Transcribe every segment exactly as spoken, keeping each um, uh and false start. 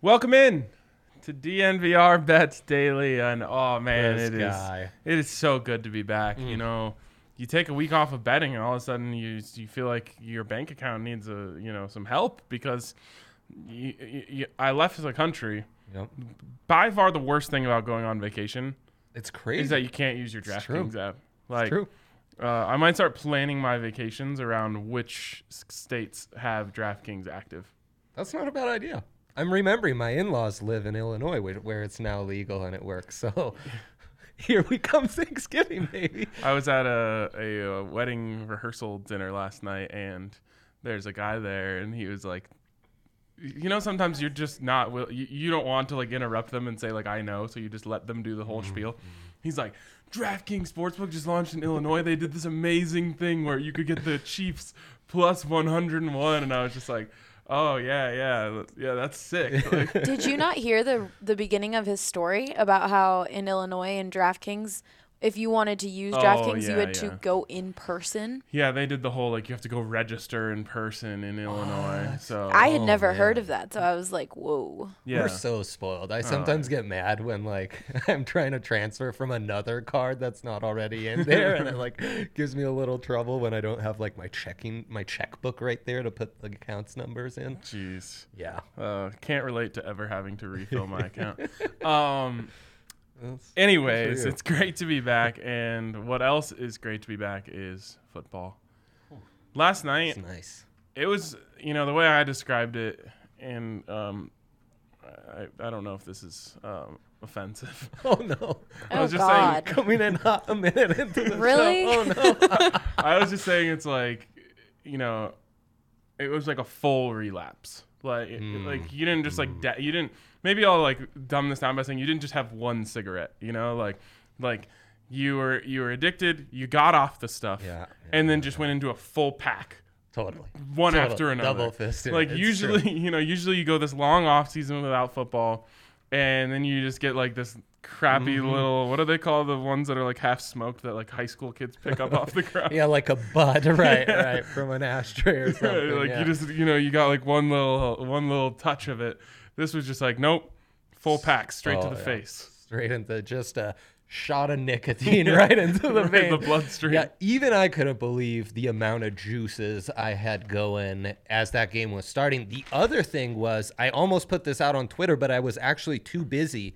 Welcome in to D N V R Bets Daily, and oh man, this it guy. is it is so good to be back. Mm. You know, you take a week off of betting, and all of a sudden you you feel like your bank account needs a you know some help because you, you, I left the country. Yep. By far the worst thing about going on vacation, it's crazy, is that you can't use your DraftKings app. Like, it's true. Uh, I might start planning my vacations around which states have DraftKings active. That's not a bad idea. I'm remembering my in-laws live in Illinois, where it's now legal and it works. So here we come Thanksgiving, baby. I was at a, a, a wedding rehearsal dinner last night, and there's a guy there, and he was like, you know, sometimes you're just not will- – you, you don't want to, like, interrupt them and say, like, I know, so you just let them do the whole mm-hmm. spiel. He's like, DraftKings Sportsbook just launched in Illinois. They did this amazing thing where you could get the Chiefs plus one oh one, and I was just like – oh, yeah, yeah. Yeah, that's sick. Like, did you not hear the the beginning of his story about how in Illinois and DraftKings, if you wanted to use DraftKings, oh, yeah, you had yeah. to go in person? Yeah, they did the whole, like, you have to go register in person in Illinois. Oh, so I had never oh, heard yeah. of that, so I was like, whoa. Yeah. We're so spoiled. I sometimes oh. get mad when, like, I'm trying to transfer from another card that's not already in there, and it, like, gives me a little trouble when I don't have, like, my checking, my checkbook right there to put the accounts numbers in. Jeez. Yeah. Uh, can't relate to ever having to refill my account. Um... That's Anyways, it's great to be back, and what else is great to be back is football. Last night, that's nice. It was, you know, the way I described it, and um, I, I don't know if this is um, offensive. Oh, no. I was oh, just God. saying, coming in hot a minute into the really? show. Really? Oh, no. I was just saying it's like, you know, it was like a full relapse. Like, mm. like you didn't just like, da- you didn't, maybe I'll like dumb this down by saying you didn't just have one cigarette, you know, like, like you were, you were addicted, you got off the stuff yeah, yeah, and then yeah, just yeah. went into a full pack. Totally. One totally. after another. Double fisted. Like it's usually, true. you know, usually you go this long off season without football and then you just get like this crappy mm-hmm. little, what do they call the ones that are like half smoked that like high school kids pick up off the ground? Yeah, like a bud, right, yeah. right, from an ashtray or something. Like yeah. you just, you know, you got like one little, one little touch of it. This was just like, nope, full pack, straight oh, to the yeah. face, straight into just a shot of nicotine yeah. right into the right vein, the bloodstream. Yeah, even I couldn't believe the amount of juices I had going as that game was starting. The other thing was, I almost put this out on Twitter, but I was actually too busy.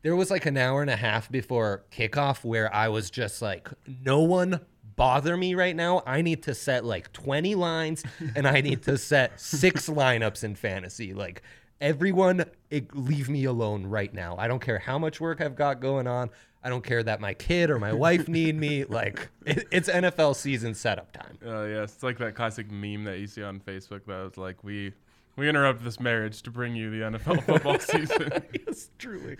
There was like an hour and a half before kickoff where I was just like, no one bother me right now. I need to set like twenty lines and I need to set six lineups in fantasy. Like everyone it, leave me alone right now. I don't care how much work I've got going on. I don't care that my kid or my wife need me. Like it, it's N F L season setup time. Oh uh, yeah. It's like that classic meme that you see on Facebook that was like, we... We interrupt this marriage to bring you the N F L football season. Yes, truly.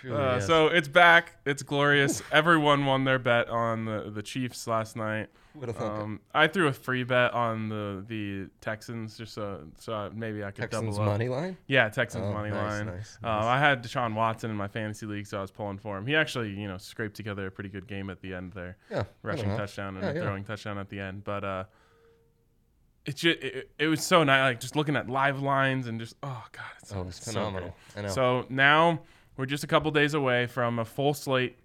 truly uh, yes. So it's back. It's glorious. Everyone won their bet on the, the Chiefs last night. What a um, I threw a free bet on the, the Texans just so, so maybe I could Texans double up. Texans money line? Yeah, Texans oh, money nice, line. Nice, uh, nice. I had Deshaun Watson in my fantasy league, so I was pulling for him. He actually, you know, scraped together a pretty good game at the end there. Yeah. Rushing touchdown and yeah, yeah. throwing touchdown at the end. But, uh, It, just, it it was so nice, like just looking at live lines and just, oh, God, it's so, oh, it's phenomenal. So, I know. So now we're just a couple days away from a full slate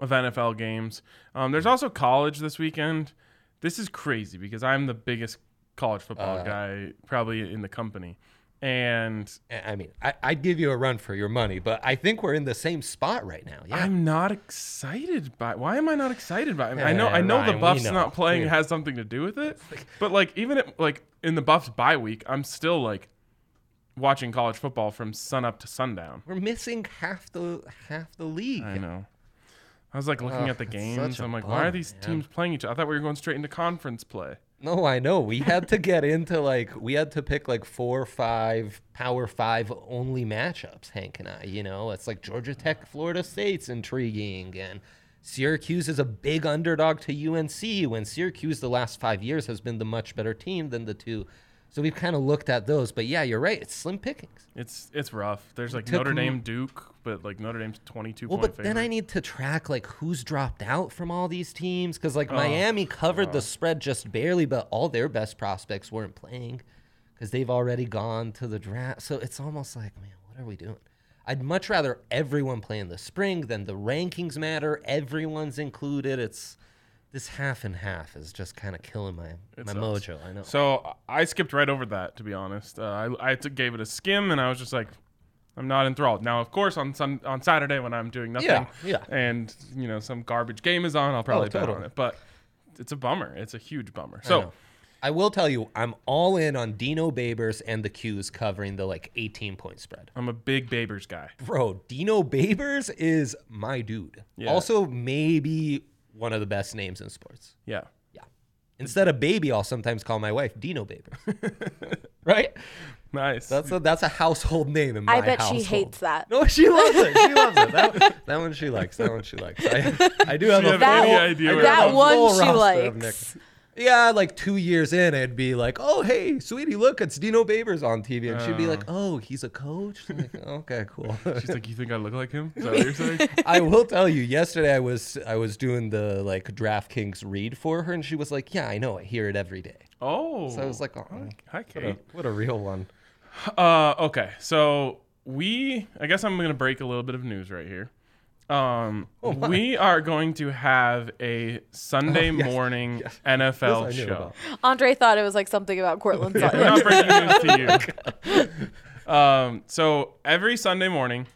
of N F L games. Um, there's also college this weekend. This is crazy because I'm the biggest college football uh, guy probably in the company. And I mean, I, I'd give you a run for your money, but I think we're in the same spot right now. Yeah. I'm not excited by. Why am I not excited by? I, mean, uh, I know, I know Ryan, the Buffs know. not playing yeah. has something to do with it, but like even at, like in the Buffs bye week, I'm still like watching college football from sun up to sundown. We're missing half the half the league. I know. I was like looking oh, at the games. I'm like, bummer, why are these man. teams playing each other? I thought we were going straight into conference play. No, I know. We had to get into like we had to pick like four or five power five only matchups, Hank and I, you know. It's like Georgia Tech, Florida State's intriguing, and Syracuse is a big underdog to U N C when Syracuse the last five years has been the much better team than the two. So we've kind of looked at those, but yeah, you're right. It's slim pickings. It's it's rough. There's like Notre Dame, Duke, but like Notre Dame's twenty-two well, point favorite. Well, but then I need to track like who's dropped out from all these teams because like oh, Miami covered oh. the spread just barely, but all their best prospects weren't playing because they've already gone to the draft. So it's almost like, man, what are we doing? I'd much rather everyone play in the spring than the rankings matter. Everyone's included. It's this half and half is just kind of killing my, my mojo. I know. So I skipped right over that, to be honest. Uh, I, I took, gave it a skim, and I was just like, I'm not enthralled. Now, of course, on some, on Saturday when I'm doing nothing yeah, yeah. and you know some garbage game is on, I'll probably oh, totally. bet on it. But it's a bummer. It's a huge bummer. So. I know. I will tell you, I'm all in on Dino Babers and the Qs covering the, like, eighteen-point spread. I'm a big Babers guy. Bro, Dino Babers is my dude. Yeah. Also, maybe one of the best names in sports. Yeah. Yeah. Instead of baby, I'll sometimes call my wife Dino Babers. Right? Nice. That's a, that's a household name in my household. I bet household. She hates that. No, she loves it. She loves it. That, that one she likes. That one she likes. I, I do have, have any idea. That one she likes. Yeah, like two years in, it'd be like, oh, hey, sweetie, look, it's Dino Babers on T V. And uh, she'd be like, oh, he's a coach? I'm like, okay, cool. She's like, you think I look like him? Is that what you're saying? I will tell you, yesterday I was I was doing the like DraftKings read for her, and she was like, yeah, I know, I hear it every day. Oh. So I was like, oh, hi, Kate. What a, what a real one. Uh, okay, so we, I guess I'm going to break a little bit of news right here. Um, oh we are going to have a Sunday oh, yes, morning yes. N F L show. About. Andre thought it was like something about Cortland Sutton. We're not breaking news to you. Um, so every Sunday morning,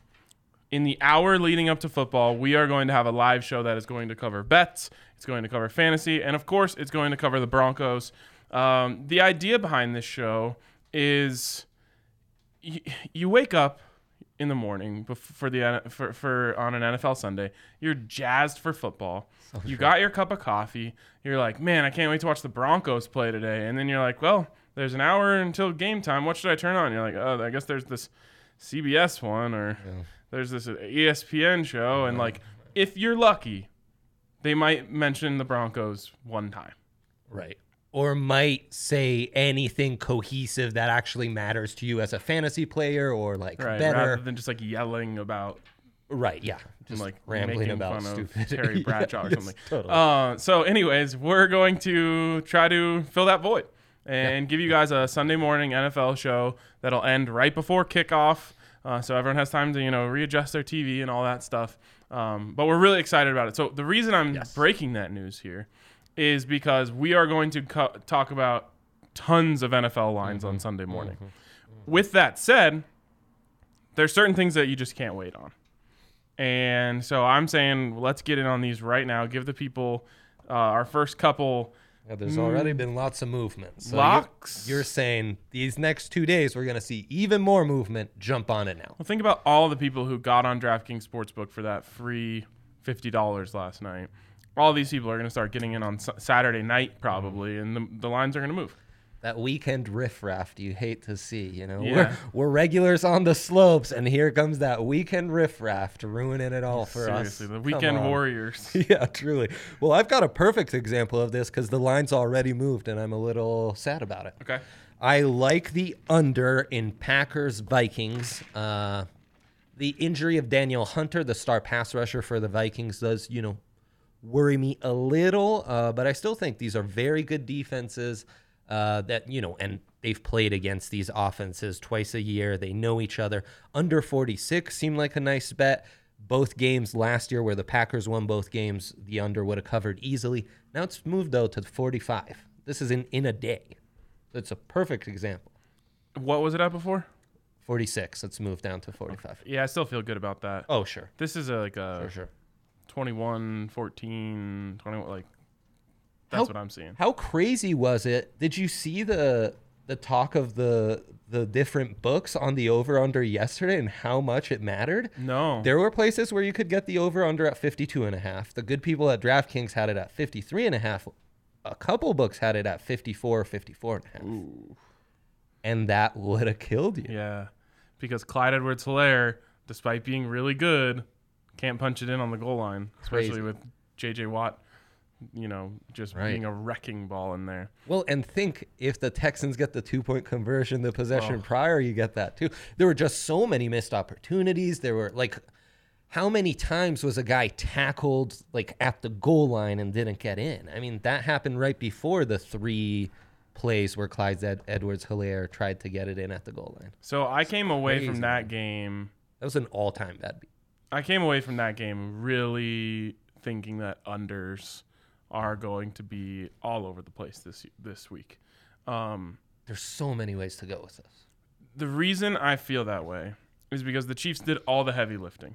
in the hour leading up to football, we are going to have a live show that is going to cover bets. It's going to cover fantasy, and of course, it's going to cover the Broncos. Um, the idea behind this show is y- you wake up in the morning for the for, for on an N F L Sunday, you're jazzed for football. So you true. got your cup of coffee. You're like, man, I can't wait to watch the Broncos play today. And then you're like, well, there's an hour until game time. What should I turn on? And you're like, oh, I guess there's this C B S one or yeah. there's this E S P N show. And like, if you're lucky, they might mention the Broncos one time, right? Or might say anything cohesive that actually matters to you as a fantasy player or like right, better. Rather than just like yelling about. Right, yeah. Just like rambling about stupid Terry Bradshaw yeah, or something. Yes, totally. Uh, so anyways, we're going to try to fill that void and yeah. give you guys a Sunday morning N F L show that'll end right before kickoff. Uh, so everyone has time to, you know, readjust their T V and all that stuff. Um, but we're really excited about it. So the reason I'm yes. breaking that news here is because we are going to co- talk about tons of N F L lines mm-hmm. on Sunday morning. Mm-hmm. Mm-hmm. With that said, there's certain things that you just can't wait on. And so I'm saying, let's get in on these right now. Give the people uh, our first couple. Yeah, there's mm, already been lots of movement. So locks. You're, you're saying these next two days, we're going to see even more movement. Jump on it now. Well, think about all the people who got on DraftKings Sportsbook for that free fifty dollars last night. All these people are going to start getting in on Saturday night probably, and the, the lines are going to move. That weekend riffraff you hate to see, you know. Yeah. We're, we're regulars on the slopes, and here comes that weekend riffraff ruining it all for Seriously, us. Seriously, the weekend warriors. Yeah, truly. Well, I've got a perfect example of this because the line's already moved, and I'm a little sad about it. Okay. I like the under in Packers-Vikings. Uh, the injury of Daniel Hunter, the star pass rusher for the Vikings, does, you know, worry me a little, uh, but I still think these are very good defenses uh, that, you know, and they've played against these offenses twice a year. They know each other. Under forty-six seemed like a nice bet. Both games last year where the Packers won both games, the under would have covered easily. Now it's moved, though, to forty-five. This is in, in a day. It's a perfect example. What was it at before? forty-six. It's moved down to forty-five. Yeah, I still feel good about that. Oh, sure. This is a, like a... For sure. twenty-one, fourteen, twenty-one, like that's how, what I'm seeing. How crazy was it? Did you see the the talk of the the different books on the over under yesterday and how much it mattered? No. There were places where you could get the over under at fifty-two and a half. The good people at DraftKings had it at fifty-three and a half. A couple books had it at fifty-four, fifty-four and a half. Ooh. And that would have killed you. Yeah. Because Clyde Edwards-Helaire, despite being really good, can't punch it in on the goal line, especially Crazy. with J J. Watt, you know, just right. being a wrecking ball in there. Well, and think if the Texans get the two-point conversion, the possession oh. prior, you get that too. There were just so many missed opportunities. There were, like, how many times was a guy tackled, like, at the goal line and didn't get in? I mean, that happened right before the three plays where Clyde Edwards-Helaire tried to get it in at the goal line. So I came away from that game. That was an all-time bad beat. I came away from that game really thinking that unders are going to be all over the place this this week. Um, There's so many ways to go with this. The reason I feel that way is because the Chiefs did all the heavy lifting.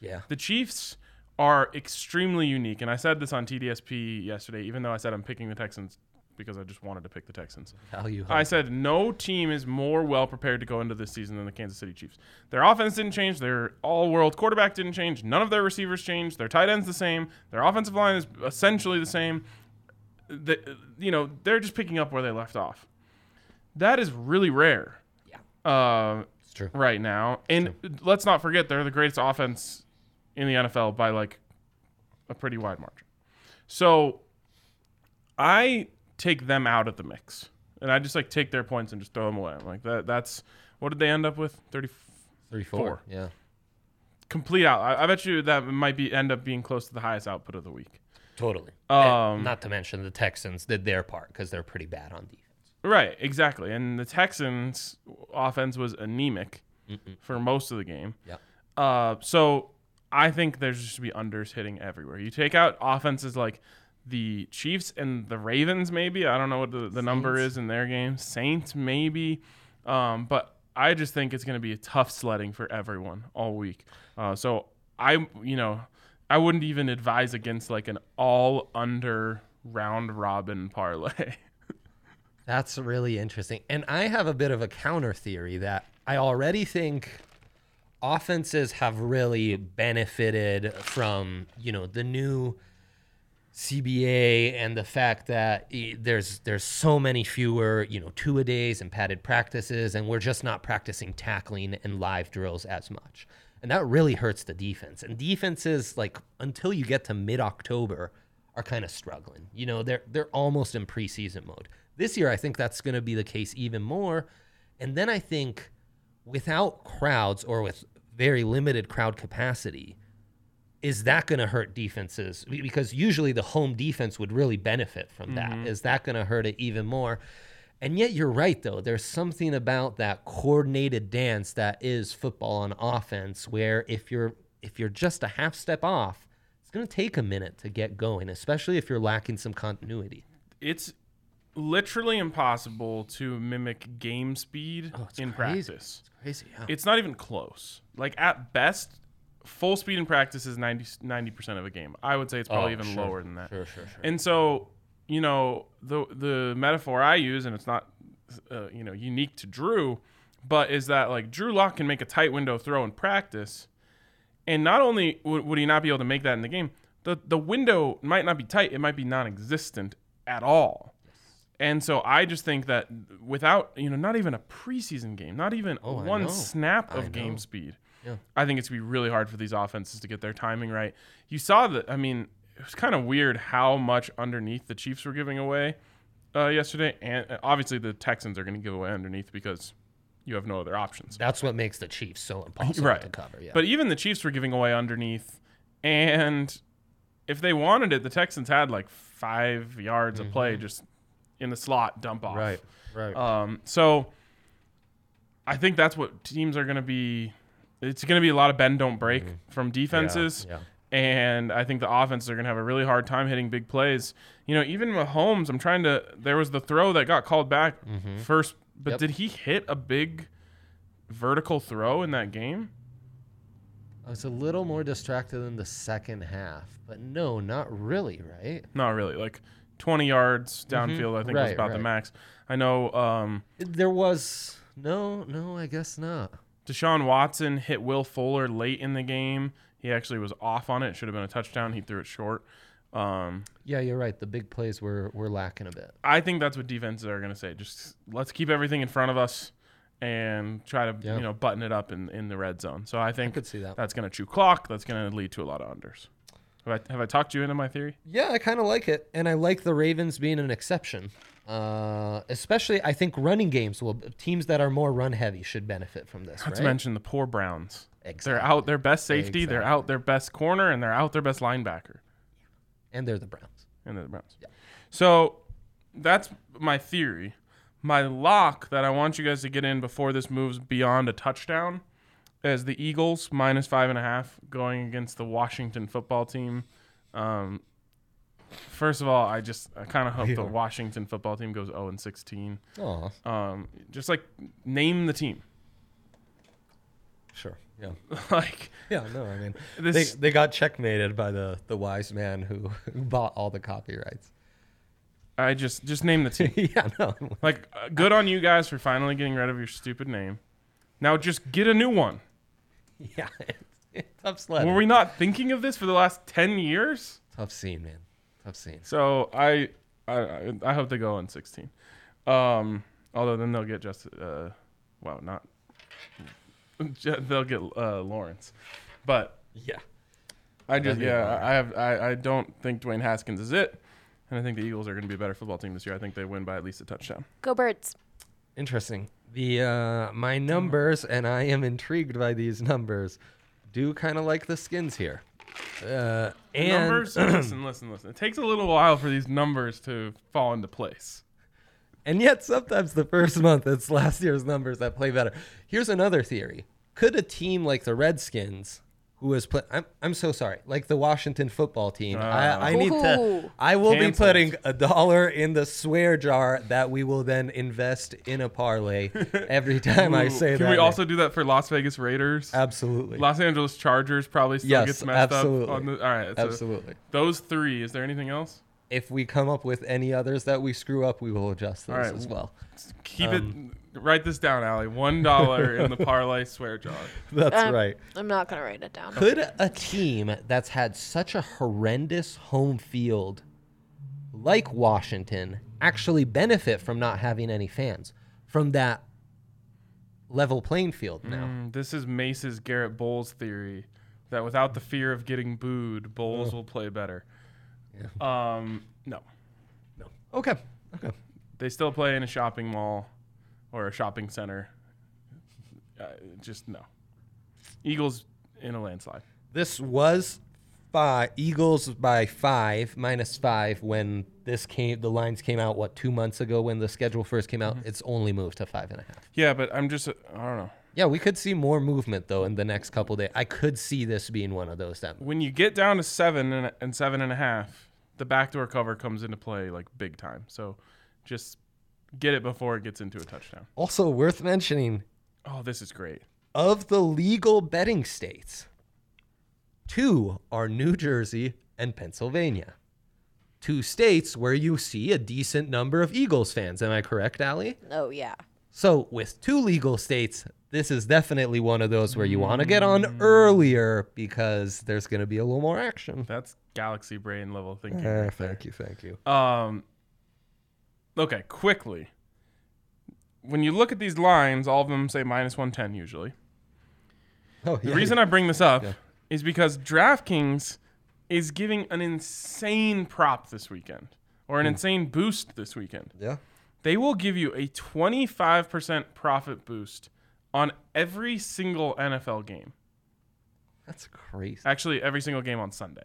Yeah. The Chiefs are extremely unique, and I said this on T D S P yesterday, even though I said I'm picking the Texans because I just wanted to pick the Texans. How you I said no team is more well-prepared to go into this season than the Kansas City Chiefs. Their offense didn't change. Their all-world quarterback didn't change. None of their receivers changed. Their tight end's the same. Their offensive line is essentially the same. The, you know, they're just picking up where they left off. That is really rare. Yeah. Uh, it's true. Right now. And let's not forget, they're the greatest offense in the N F L by, like, a pretty wide margin. So I take them out of the mix. And I just, like, take their points and just throw them away. I'm like, that that's – what did they end up with? thirty-four Yeah. Complete out. I, I bet you that might be end up being close to the highest output of the week. Totally. Um, not to mention the Texans did their part because they're pretty bad on defense. Right, exactly. And the Texans' offense was anemic Mm-mm. for most of the game. Yeah. Uh, so I think there's just be unders hitting everywhere. You take out offenses like – the Chiefs and the Ravens, maybe. I don't know what the, the number is in their game. Saints, maybe. Um, but I just think it's going to be a tough sledding for everyone all week. Uh, so I, you know, I wouldn't even advise against like an all under round robin parlay. That's really interesting. And I have a bit of a counter theory that I already think offenses have really benefited from, you know, the new C B A and the fact that there's there's so many fewer, you know, two-a-days and padded practices, and we're just not practicing tackling and live drills as much. And that really hurts the defense. And defenses, like, until you get to mid-October, are kind of struggling. You know, they're they're almost in preseason mode. This year, I think that's going to be the case even more. And then I think without crowds or with very limited crowd capacity, is that going to hurt defenses? Because usually the home defense would really benefit from that. Mm-hmm. Is that going to hurt it even more? And yet you're right, though. There's something about that coordinated dance that is football on offense where if you're if you're just a half step off, it's going to take a minute to get going, especially if you're lacking some continuity. It's literally impossible to mimic game speed oh, in crazy. practice. It's crazy. Yeah. It's not even close. Like, at best, full speed in practice is ninety percent of a game. I would say it's probably oh, even sure. lower than that. Sure, sure, sure. And so, you know, the the metaphor I use, and it's not, uh, you know, unique to Drew, but is that, like, Drew Locke can make a tight window throw in practice, and not only w- would he not be able to make that in the game, the, the window might not be tight. It might be non-existent at all. And so I just think that without, you know, not even a preseason game, not even oh, one snap of game speed, yeah. I think it's going to be really hard for these offenses to get their timing right. You saw that, I mean, it was kind of weird how much underneath the Chiefs were giving away uh, yesterday. And obviously the Texans are going to give away underneath because you have no other options. That's what makes the Chiefs so impossible right. to cover. Yeah. But even the Chiefs were giving away underneath. And if they wanted it, the Texans had like five yards mm-hmm. of play just in the slot dump off. Right, right. Um, so I think that's what teams are going to be. It's going to be a lot of bend, don't break mm-hmm. from defenses. Yeah, yeah. And I think the offenses are going to have a really hard time hitting big plays. You know, even Mahomes, I'm trying to – there was the throw that got called back mm-hmm. first. But yep. did he hit a big vertical throw in that game? I was a little more distracted in the second half. But no, not really, right? Not really. Like twenty yards downfield mm-hmm. I think right, was about right. the max. I know um, – There was – no, no, I guess not. Deshaun Watson hit Will Fuller late in the game. He actually was off on it. It should have been a touchdown. He threw it short. Um, yeah, you're right. The big plays were, were lacking a bit. I think that's what defenses are going to say. Just let's keep everything in front of us and try to yeah. you know button it up in, in the red zone. So I think I could see that. That's going to chew clock. That's going to lead to a lot of unders. Have I, have I talked you into my theory? Yeah, I kind of like it. And I like the Ravens being an exception. Uh, especially, I think running games will teams that are more run heavy should benefit from this. Not right? to mention the poor Browns. Exactly. They're out their best safety, exactly. they're out their best corner, and they're out their best linebacker. And they're the Browns. And they're the Browns. Yeah. So that's my theory. My lock that I want you guys to get in before this moves beyond a touchdown is the Eagles minus five and a half going against the Washington football team. Um, first of all, I just I kind of hope yeah. the Washington football team goes oh and sixteen. Oh, um, just like name the team. Sure. Yeah. like. Yeah. No. I mean, they they got checkmated by the the wise man who, who bought all the copyrights. I just just name the team. yeah, no. Like, uh, good on you guys for finally getting rid of your stupid name. Now just get a new one. Yeah, it's, it's tough sledding. Were we not thinking of this for the last ten years? Tough scene, man. Tough scene. So I I I hope they go on sixteen. Um, although then they'll get just uh, wow, not they'll get uh, Lawrence, but yeah, I just yeah I have I, I don't think Dwayne Haskins is it. And I think the Eagles are going to be a better football team this year. I think they win by at least a touchdown. Go Birds. Interesting. The uh, my numbers, and I am intrigued by these numbers, do kind of like the skins here. Uh, and numbers? listen, listen, listen. It takes a little while for these numbers to fall into place. And yet sometimes the first month it's last year's numbers that play better. Here's another theory. Could a team like the Redskins... Who is put? I'm I'm so sorry. Like the Washington football team, uh, I, I need to. I will Canceled. be putting a dollar in the swear jar that we will then invest in a parlay every time Ooh, I say can that. Can we also do that for Las Vegas Raiders? Absolutely. Los Angeles Chargers probably still yes, gets messed absolutely. up. On the, all right, so absolutely. Those three. Is there anything else? If we come up with any others that we screw up, we will adjust those right, as well. Keep um, it. Write this down, Allie. One dollar in the parlay swear jar. That's um, right. I'm not going to write it down. Could a team that's had such a horrendous home field like Washington actually benefit from not having any fans from that level playing field now? Mm, this is Mace's Garrett Bowles theory that without the fear of getting booed, Bowles oh. will play better. Yeah. Um, no. No. Okay. Okay. They still play in a shopping mall. Or a shopping center. Uh, just no. Eagles in a landslide. This was five, Eagles by five, minus five, when this came. The lines came out, what, two months ago when the schedule first came out? Mm-hmm. It's only moved to five and a half. Yeah, but I'm just, I don't know. Yeah, we could see more movement, though, in the next couple of days. I could see this being one of those. That when you get down to seven and, and seven and a half, the backdoor cover comes into play like big time. So just... get it before it gets into a touchdown. Also worth mentioning. Oh, this is great. Of the legal betting states, two are New Jersey and Pennsylvania. Two states where you see a decent number of Eagles fans. Am I correct, Allie? Oh, yeah. So with two legal states, this is definitely one of those where you want to get on earlier because there's going to be a little more action. That's galaxy brain level thinking. Uh, right thank there. you. Thank you. Um, Okay, quickly. When you look at these lines, all of them say minus one ten usually. Oh, yeah. The reason I bring this up yeah. is because DraftKings is giving an insane prop this weekend or an mm. insane boost this weekend. Yeah. They will give you a twenty-five percent profit boost on every single N F L game. That's crazy. Actually, every single game on Sunday.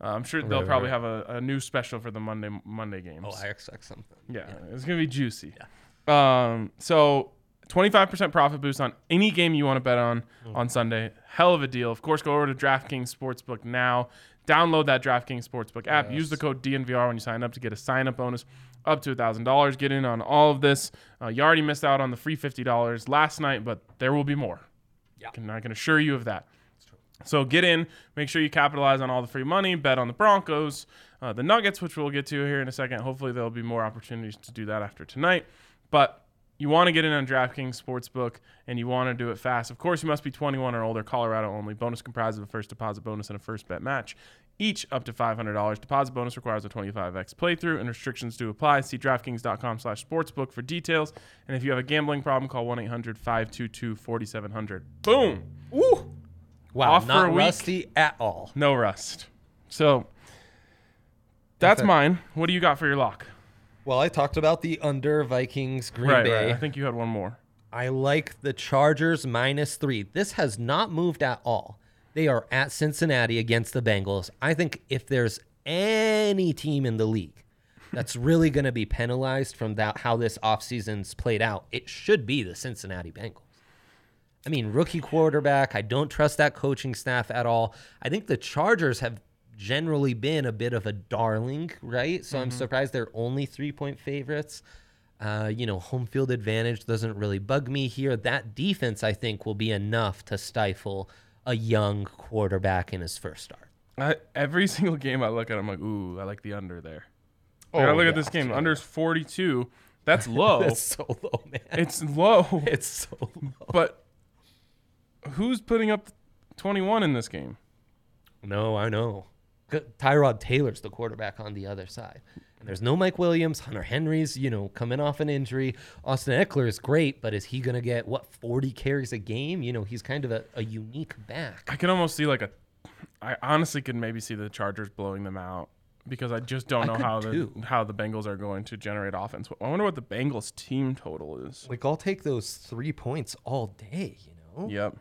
Uh, I'm sure they'll right, probably right. have a, a new special for the Monday Monday games. Oh, I expect something. Yeah, yeah. It's going to be juicy. Yeah. Um, so twenty-five percent profit boost on any game you want to bet on mm. on Sunday. Hell of a deal. Of course, go over to DraftKings Sportsbook now. Download that DraftKings Sportsbook app. Yes. Use the code D N V R when you sign up to get a sign-up bonus up to one thousand dollars. Get in on all of this. Uh, you already missed out on the free fifty dollars last night, but there will be more. Yeah. I can, I can assure you of that. So get in, make sure you capitalize on all the free money, bet on the Broncos, uh, the Nuggets, which we'll get to here in a second. Hopefully there'll be more opportunities to do that after tonight. But you want to get in on DraftKings Sportsbook, and you want to do it fast. Of course, you must be twenty-one or older, Colorado only. Bonus comprises of a first deposit bonus and a first bet match, each up to five hundred dollars. Deposit bonus requires a twenty-five x playthrough, and restrictions do apply. See DraftKings.com slash sportsbook for details. And if you have a gambling problem, call one eight hundred five two two four seven zero zero. Boom! Woo! Wow, off not for a week. Rusty at all. No rust. So that's, that's mine. What do you got for your lock? Well, I talked about the under Vikings Green right, Bay. Right. I think you had one more. I like the Chargers minus three. This has not moved at all. They are at Cincinnati against the Bengals. I think if there's any team in the league that's really going to be penalized from that, how this offseason's played out, it should be the Cincinnati Bengals. I mean, rookie quarterback, I don't trust that coaching staff at all. I think the Chargers have generally been a bit of a darling, right? So mm-hmm. I'm surprised they're only three-point favorites. Uh, you know, home field advantage doesn't really bug me here. That defense, I think, will be enough to stifle a young quarterback in his first start. I, every single game I look at, I'm like, ooh, I like the under there. Oh, I look yeah, at this game. Under's forty-two. That's low. That's so low, man. It's low. It's so low. But who's putting up twenty-one in this game? No, I know. Tyrod Taylor's the quarterback on the other side. And there's no Mike Williams. Hunter Henry's, you know, coming off an injury. Austin Eckler is great, but is he going to get, what, forty carries a game? You know, he's kind of a, a unique back. I can almost see like a – I honestly could maybe see the Chargers blowing them out. Because I just don't know how the, how the Bengals are going to generate offense. I wonder what the Bengals team total is. Like, I'll take those three points all day, you know? Yep.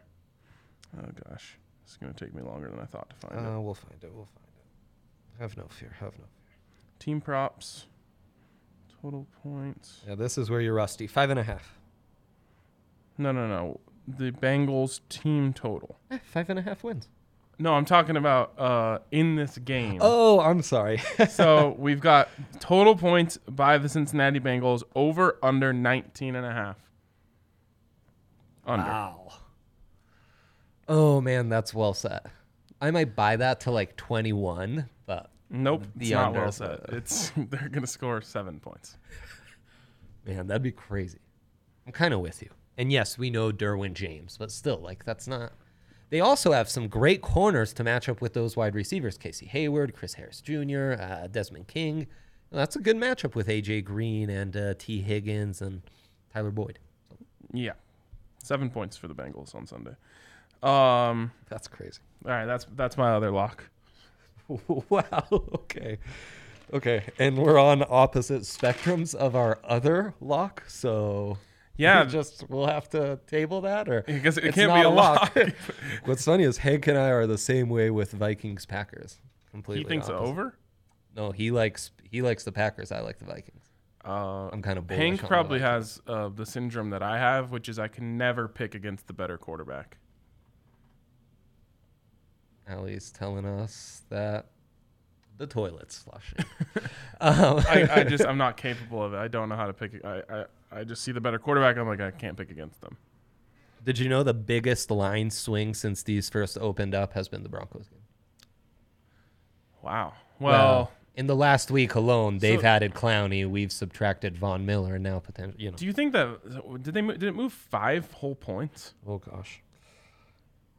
Oh, gosh. It's going to take me longer than I thought to find uh, it. We'll find it. We'll find it. Have no fear. Have no fear. Team props. Total points. Yeah, this is where you're rusty. Five and a half. No, no, no. The Bengals team total. Eh, five and a half wins. No, I'm talking about uh, in this game. Oh, I'm sorry. So we've got total points by the Cincinnati Bengals over under nineteen and a half. Under. Wow. Oh, man, that's well set. I might buy that to like twenty-one, but nope, the it's not well set. It's they're gonna score seven points. Man, that'd be crazy. I'm kind of with you. And yes, we know Derwin James, but still, like that's not. They also have some great corners to match up with those wide receivers. Casey Hayward, Chris Harris Junior, uh, Desmond King. Well, that's a good matchup with A J. Green and uh, T. Higgins and Tyler Boyd. So. Yeah. Seven points for the Bengals on Sunday. Um, that's crazy. All right, that's that's my other lock. Wow, okay. Okay, and we're on opposite spectrums of our other lock, so... Yeah, we just we'll have to table that, or I guess it can't be a lock. lock. What's funny is Hank and I are the same way with Vikings Packers. Completely. He thinks opposite. Over? No, he likes he likes the Packers. I like the Vikings. Uh, I'm kind of bullish. Hank probably has uh, the syndrome that I have, which is I can never pick against the better quarterback. Allie's telling us that the toilet's flushing. um, I, I just I'm not capable of it. I don't know how to pick. I. I I just see the better quarterback. I'm like, I can't pick against them. Did you know the biggest line swing since these first opened up has been the Broncos game? Wow. Well, well in the last week alone, they've so, added Clowney. We've subtracted Von Miller, and now potentially. You know. Do you think that did they did it move five whole points? Oh gosh,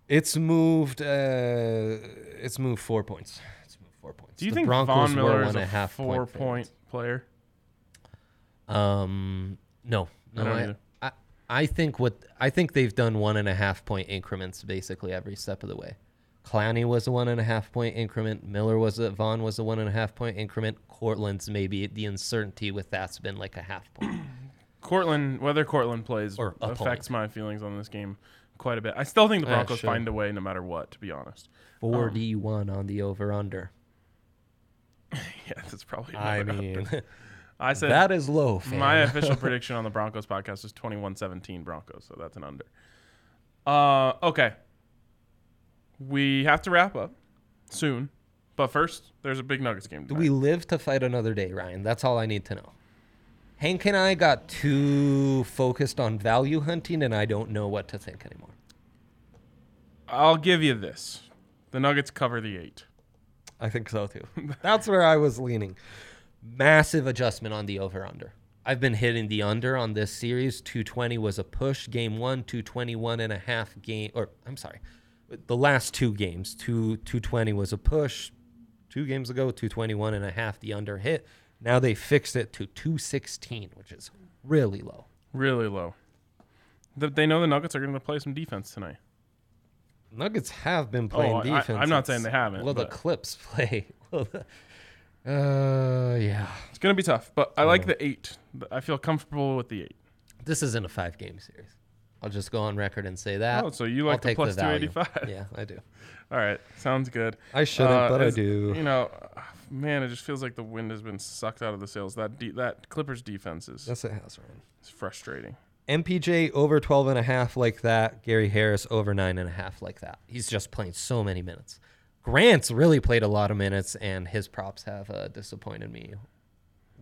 it's moved. Uh, it's moved four points. It's moved four points. Do you the think Broncos Von Miller is a, a four-point point player? Um. No, no, I, I, I, I think what I think they've done one and a half point increments basically every step of the way. Clowney was a one and a half point increment. Miller was a Vaughn was a one and a half point increment. Cortland's maybe the uncertainty with that's been like a half point. Cortland, whether Cortland plays or affects point. My feelings on this game quite a bit. I still think the Broncos uh, sure. find a way no matter what. To be honest, forty-one um, on the over under. Yeah, that's probably. I mean. I said that is low. Fan. My official prediction on the Broncos podcast is twenty-one seventeen Broncos, so that's an under. Uh, okay. We have to wrap up soon, but first, there's a big Nuggets game tonight. We live to fight another day, Ryan. That's all I need to know. Hank and I got too focused on value hunting, and I don't know what to think anymore. I'll give you this. The Nuggets cover the eight. I think so, too. That's where I was leaning. Massive adjustment on the over-under. I've been hitting the under on this series. two twenty was a push. Game one, two twenty-one and a half game. Or, I'm sorry. The last two games, two twenty was a push. Two games ago, two twenty-one and a half, the under hit. Now they fixed it to two sixteen, which is really low. Really low. They know the Nuggets are going to play some defense tonight. Nuggets have been playing oh, defense. I, I'm not saying they haven't. Well, but. The Clips play. Well, the... Uh, yeah. It's going to be tough, but I like the eight. I feel comfortable with the eight. This isn't a five-game series. I'll just go on record and say that. Oh, so you like the plus two eighty-five. Yeah, I do. All right. Sounds good. I shouldn't, uh, but as, I do. You know, man, it just feels like the wind has been sucked out of the sails. That de- that Clippers defense is. Yes, it has, man. It's frustrating. M P J over twelve and a half like that. Gary Harris over nine and a half like that. He's just playing so many minutes. Grant's really played a lot of minutes, and his props have uh, disappointed me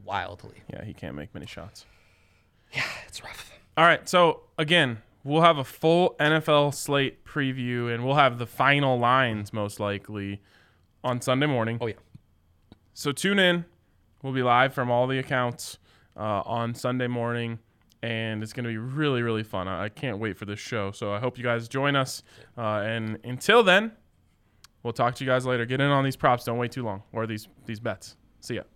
wildly. Yeah, he can't make many shots. Yeah, it's rough. All right, so again, we'll have a full N F L slate preview, and we'll have the final lines most likely on Sunday morning. Oh, yeah. So tune in. We'll be live from all the accounts uh, on Sunday morning. And it's going to be really, really fun. I can't wait for this show. So I hope you guys join us. Uh, and until then, we'll talk to you guys later. Get in on these props. Don't wait too long. Or these, these bets. See ya.